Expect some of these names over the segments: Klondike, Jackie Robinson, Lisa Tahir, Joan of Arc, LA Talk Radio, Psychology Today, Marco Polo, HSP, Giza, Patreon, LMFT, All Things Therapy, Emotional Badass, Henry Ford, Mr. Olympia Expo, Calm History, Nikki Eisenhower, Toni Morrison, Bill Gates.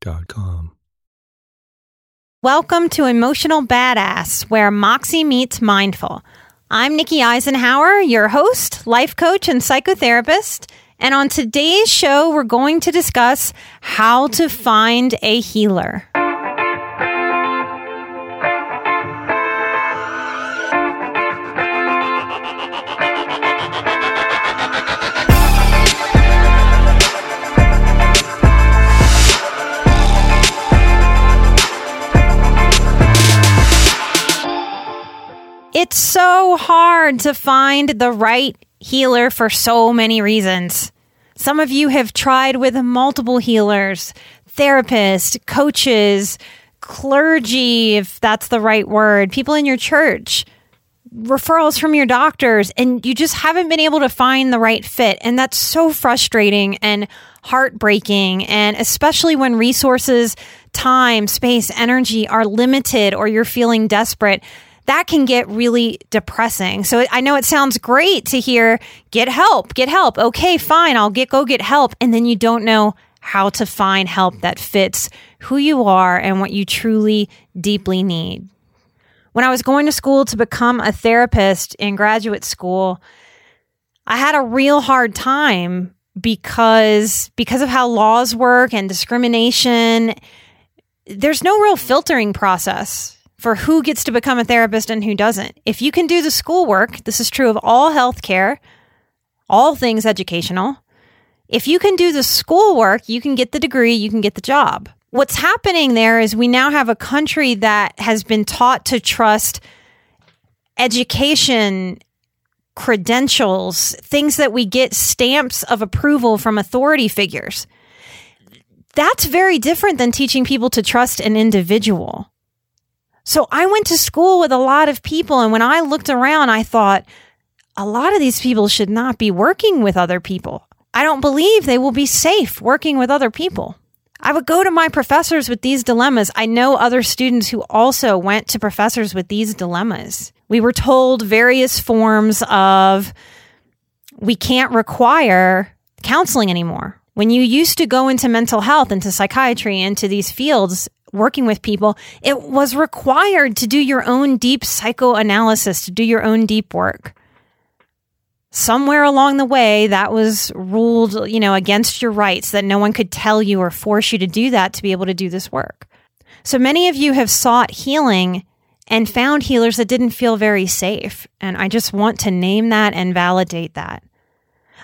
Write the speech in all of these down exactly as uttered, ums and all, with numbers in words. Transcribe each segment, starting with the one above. dot com. Welcome to Emotional Badass, where Moxie meets Mindful. I'm Nikki Eisenhower, your host, life coach, and psychotherapist. And on today's show, we're going to discuss how to find a healer. It's so hard to find the right healer for so many reasons. Some of you have tried with multiple healers, therapists, coaches, clergy, if that's the right word, people in your church, referrals from your doctors, and you just haven't been able to find the right fit. And that's so frustrating and heartbreaking. And especially when resources, time, space, energy are limited or you're feeling desperate, that can get really depressing. So I know it sounds great to hear, get help, get help. Okay, fine, I'll get go get help. And then you don't know how to find help that fits who you are and what you truly, deeply need. When I was going to school to become a therapist in graduate school, I had a real hard time because, because of how laws work and discrimination. There's no real filtering process for who gets to become a therapist and who doesn't. If you can do the schoolwork, this is true of all healthcare, all things educational. If you can do the schoolwork, you can get the degree, you can get the job. What's happening there is we now have a country that has been taught to trust education, credentials, things that we get stamps of approval from authority figures. That's very different than teaching people to trust an individual. So I went to school with a lot of people, and when I looked around, I thought, a lot of these people should not be working with other people. I don't believe they will be safe working with other people. I would go to my professors with these dilemmas. I know other students who also went to professors with these dilemmas. We were told various forms of, we can't require counseling anymore. When you used to go into mental health, into psychiatry, into these fields, working with people, it was required to do your own deep psychoanalysis, to do your own deep work. Somewhere along the way, that was ruled, you know, against your rights, that no one could tell you or force you to do that to be able to do this work. So many of you have sought healing and found healers that didn't feel very safe. And I just want to name that and validate that.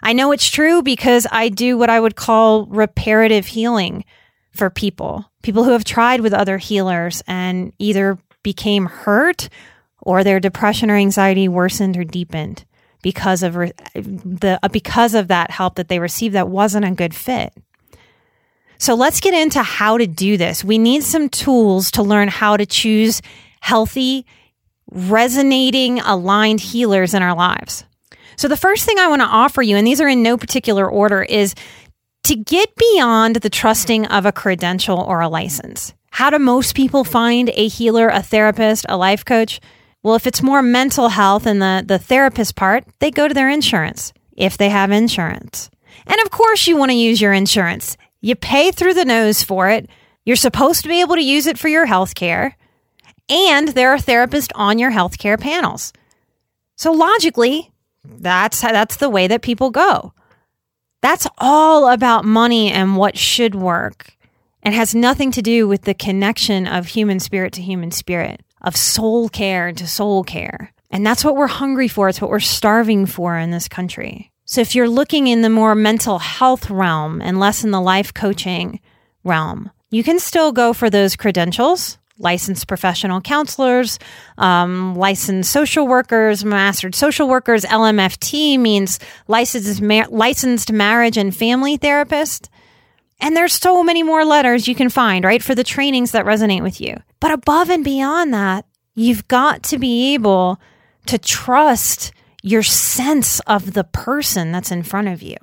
I know it's true because I do what I would call reparative healing for people. People who have tried with other healers and either became hurt or their depression or anxiety worsened or deepened because of re- the uh, because of that help that they received that wasn't a good fit. So let's get into how to do this. We need some tools to learn how to choose healthy, resonating, aligned healers in our lives. So the first thing I want to offer you, and these are in no particular order, is to get beyond the trusting of a credential or a license. How do most people find a healer, a therapist, a life coach? Well, if it's more mental health and the, the therapist part, they go to their insurance, if they have insurance. And of course you want to use your insurance. You pay through the nose for it. You're supposed to be able to use it for your healthcare. And there are therapists on your healthcare panels. So logically, that's that's the way that people go. That's all about money and what should work. and has nothing to do with the connection of human spirit to human spirit, of soul care to soul care. And that's what we're hungry for. It's what we're starving for in this country. So if you're looking in the more mental health realm and less in the life coaching realm, you can still go for those credentials, licensed professional counselors, um, licensed social workers, mastered social workers. L M F T means licensed, ma- licensed marriage and family therapist. And there's so many more letters you can find, right, for the trainings that resonate with you. But above and beyond that, you've got to be able to trust your sense of the person that's in front of you.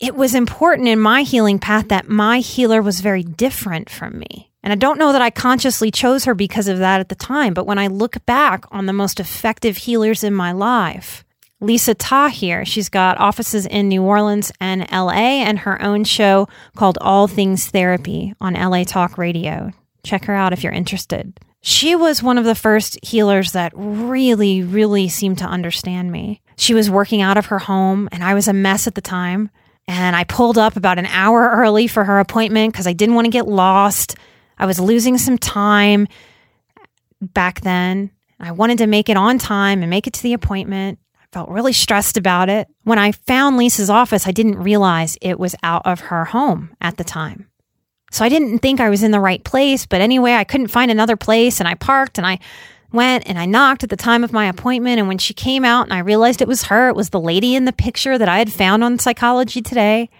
It was important in my healing path that my healer was very different from me. And I don't know that I consciously chose her because of that at the time, but when I look back on the most effective healers in my life, Lisa Tahir, she's got offices in New Orleans and L A and her own show called All Things Therapy on L A Talk Radio. Check her out if you're interested. She was one of the first healers that really, really seemed to understand me. She was working out of her home and I was a mess at the time. And I pulled up about an hour early for her appointment because I didn't want to get lost. I was losing some time back then. I wanted to make it on time and make it to the appointment. Felt really stressed about it. When I found Lisa's office, I didn't realize it was out of her home at the time. So I didn't think I was in the right place, but anyway, I couldn't find another place and I parked and I went and I knocked at the time of my appointment. And when she came out and I realized it was her, it was the lady in the picture that I had found on Psychology Today.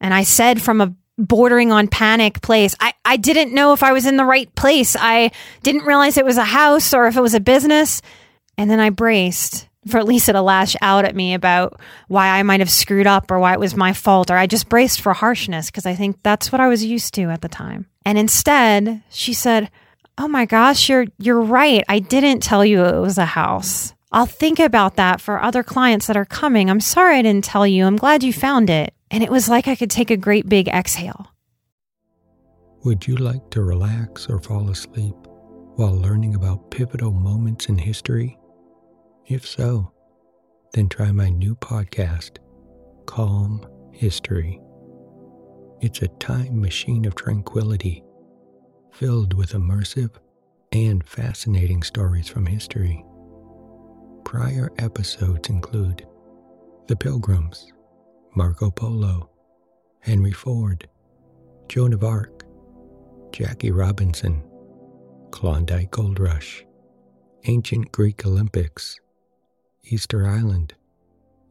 And I said from a bordering on panic place, I, I didn't know if I was in the right place. I didn't realize it was a house or if it was a business. And then I braced for Lisa to lash out at me about why I might have screwed up or why it was my fault, or I just braced for harshness because I think that's what I was used to at the time. And instead, she said, "Oh my gosh, you're you're right. I didn't tell you it was a house. I'll think about that for other clients that are coming. I'm sorry I didn't tell you. I'm glad you found it." And it was like I could take a great big exhale. Would you like to relax or fall asleep while learning about pivotal moments in history? If so, then try my new podcast, Calm History. It's a time machine of tranquility, filled with immersive and fascinating stories from history. Prior episodes include The Pilgrims, Marco Polo, Henry Ford, Joan of Arc, Jackie Robinson, Klondike Gold Rush, Ancient Greek Olympics, Easter Island,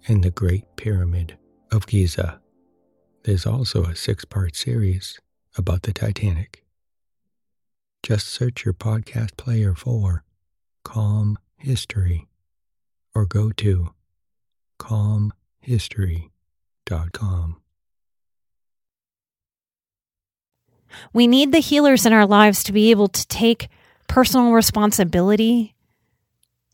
and the Great Pyramid of Giza. There's also a six-part series about the Titanic. Just search your podcast player for Calm History or go to calm history dot com. We need the healers in our lives to be able to take personal responsibility,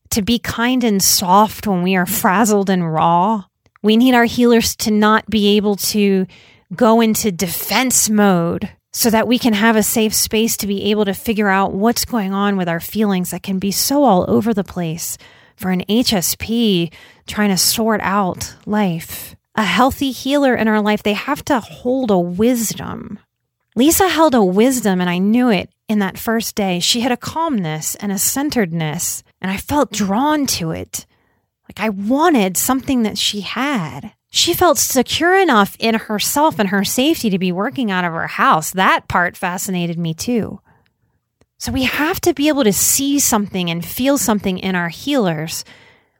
to be kind and soft when we are frazzled and raw. We need our healers to not be able to go into defense mode so that we can have a safe space to be able to figure out what's going on with our feelings that can be so all over the place for an H S P trying to sort out life. A healthy healer in our life, they have to hold a wisdom. Lisa held a wisdom, and I knew it in that first day. She had a calmness and a centeredness, and I felt drawn to it. Like I wanted something that she had. She felt secure enough in herself and her safety to be working out of her house. That part fascinated me too. So we have to be able to see something and feel something in our healers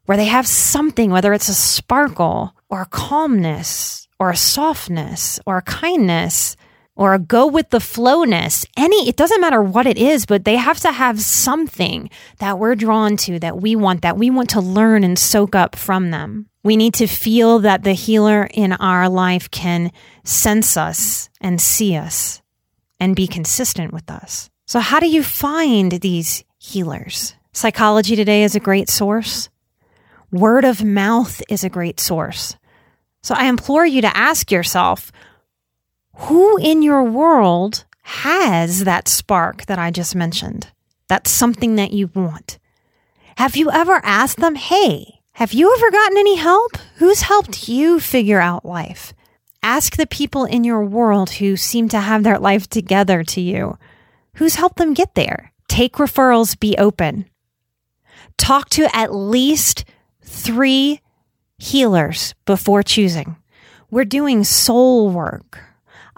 where they have something, whether it's a sparkle or a calmness or a softness or a kindness or a go with the flowness, any, it doesn't matter what it is, but they have to have something that we're drawn to, that we want, that we want to learn and soak up from them. We need to feel that the healer in our life can sense us and see us and be consistent with us. So how do you find these healers? Psychology Today is a great source. Word of mouth is a great source. So I implore you to ask yourself, who in your world has that spark that I just mentioned? That's something that you want. Have you ever asked them, hey, have you ever gotten any help? Who's helped you figure out life? Ask the people in your world who seem to have their life together to you. Who's helped them get there? Take referrals, be open. Talk to at least three healers before choosing. We're doing soul work.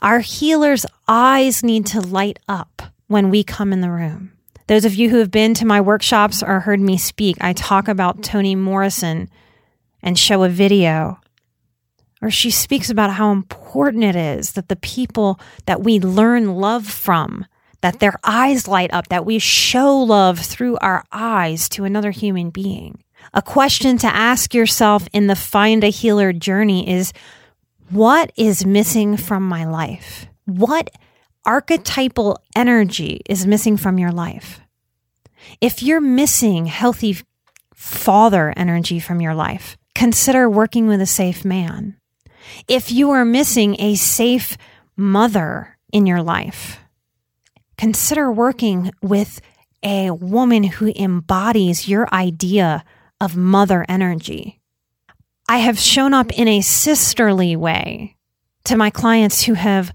Our healers' eyes need to light up when we come in the room. Those of you who have been to my workshops or heard me speak, I talk about Toni Morrison and show a video, or she speaks about how important it is that the people that we learn love from, that their eyes light up, that we show love through our eyes to another human being. A question to ask yourself in the Find a Healer journey is, what is missing from my life? What archetypal energy is missing from your life? If you're missing healthy father energy from your life, consider working with a safe man. If you are missing a safe mother in your life, consider working with a woman who embodies your idea of mother energy. I have shown up in a sisterly way to my clients who have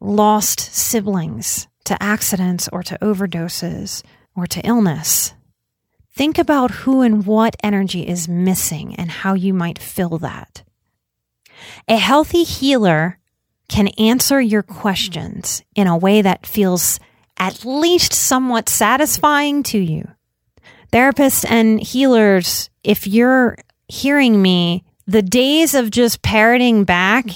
lost siblings to accidents or to overdoses or to illness. Think about who and what energy is missing and how you might fill that. A healthy healer can answer your questions in a way that feels at least somewhat satisfying to you. Therapists and healers, if you're hearing me, the days of just parroting back,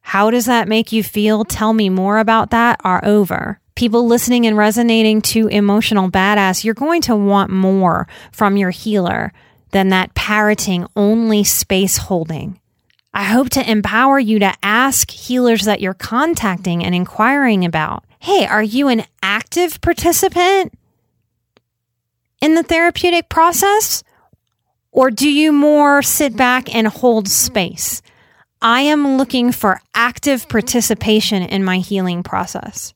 how does that make you feel? Tell me more about that, are over. People listening and resonating to Emotional Badass, you're going to want more from your healer than that parroting, only space holding. I hope to empower you to ask healers that you're contacting and inquiring about, hey, are you an active participant in the therapeutic process? Or do you more sit back and hold space? I am looking for active participation in my healing process.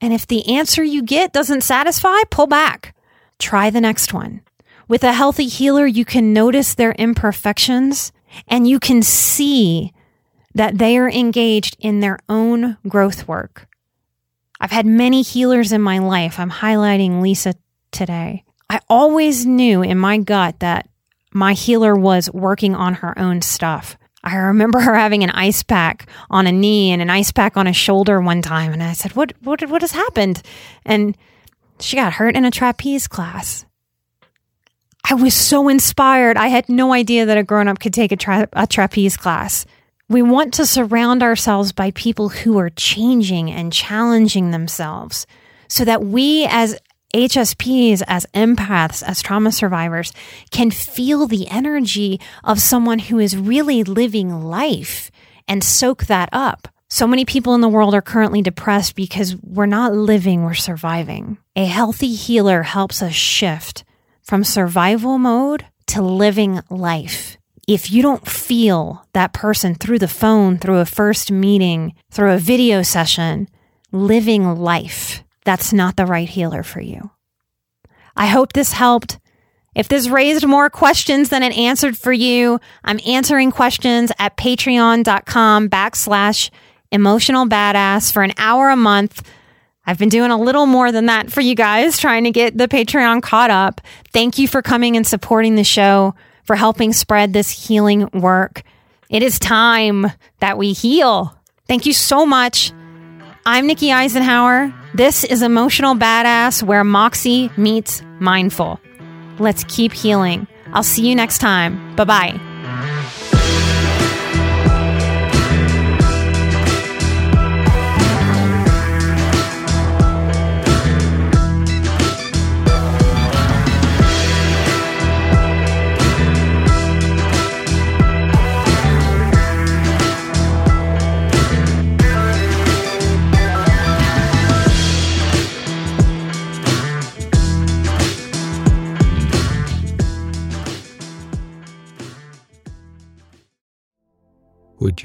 And if the answer you get doesn't satisfy, pull back. Try the next one. With a healthy healer, you can notice their imperfections and you can see that they are engaged in their own growth work. I've had many healers in my life. I'm highlighting Lisa today. I always knew in my gut that my healer was working on her own stuff. I remember her having an ice pack on a knee and an ice pack on a shoulder one time. And I said, what, what, what has happened? And she got hurt in a trapeze class. I was so inspired. I had no idea that a grown-up could take a, tra- a trapeze class. We want to surround ourselves by people who are changing and challenging themselves so that we as H S Ps, as empaths, as trauma survivors, can feel the energy of someone who is really living life and soak that up. So many people in the world are currently depressed because we're not living, we're surviving. A healthy healer helps us shift from survival mode to living life. If you don't feel that person through the phone, through a first meeting, through a video session, living life, that's not the right healer for you. I hope this helped. If this raised more questions than it answered for you, I'm answering questions at patreon.com backslash emotional badass for an hour a month. I've been doing a little more than that for you guys, trying to get the Patreon caught up. Thank you for coming and supporting the show, for helping spread this healing work. It is time that we heal. Thank you so much. I'm Nikki Eisenhower. This is Emotional Badass, where Moxie meets Mindful. Let's keep healing. I'll see you next time. Bye-bye. Would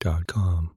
dot com.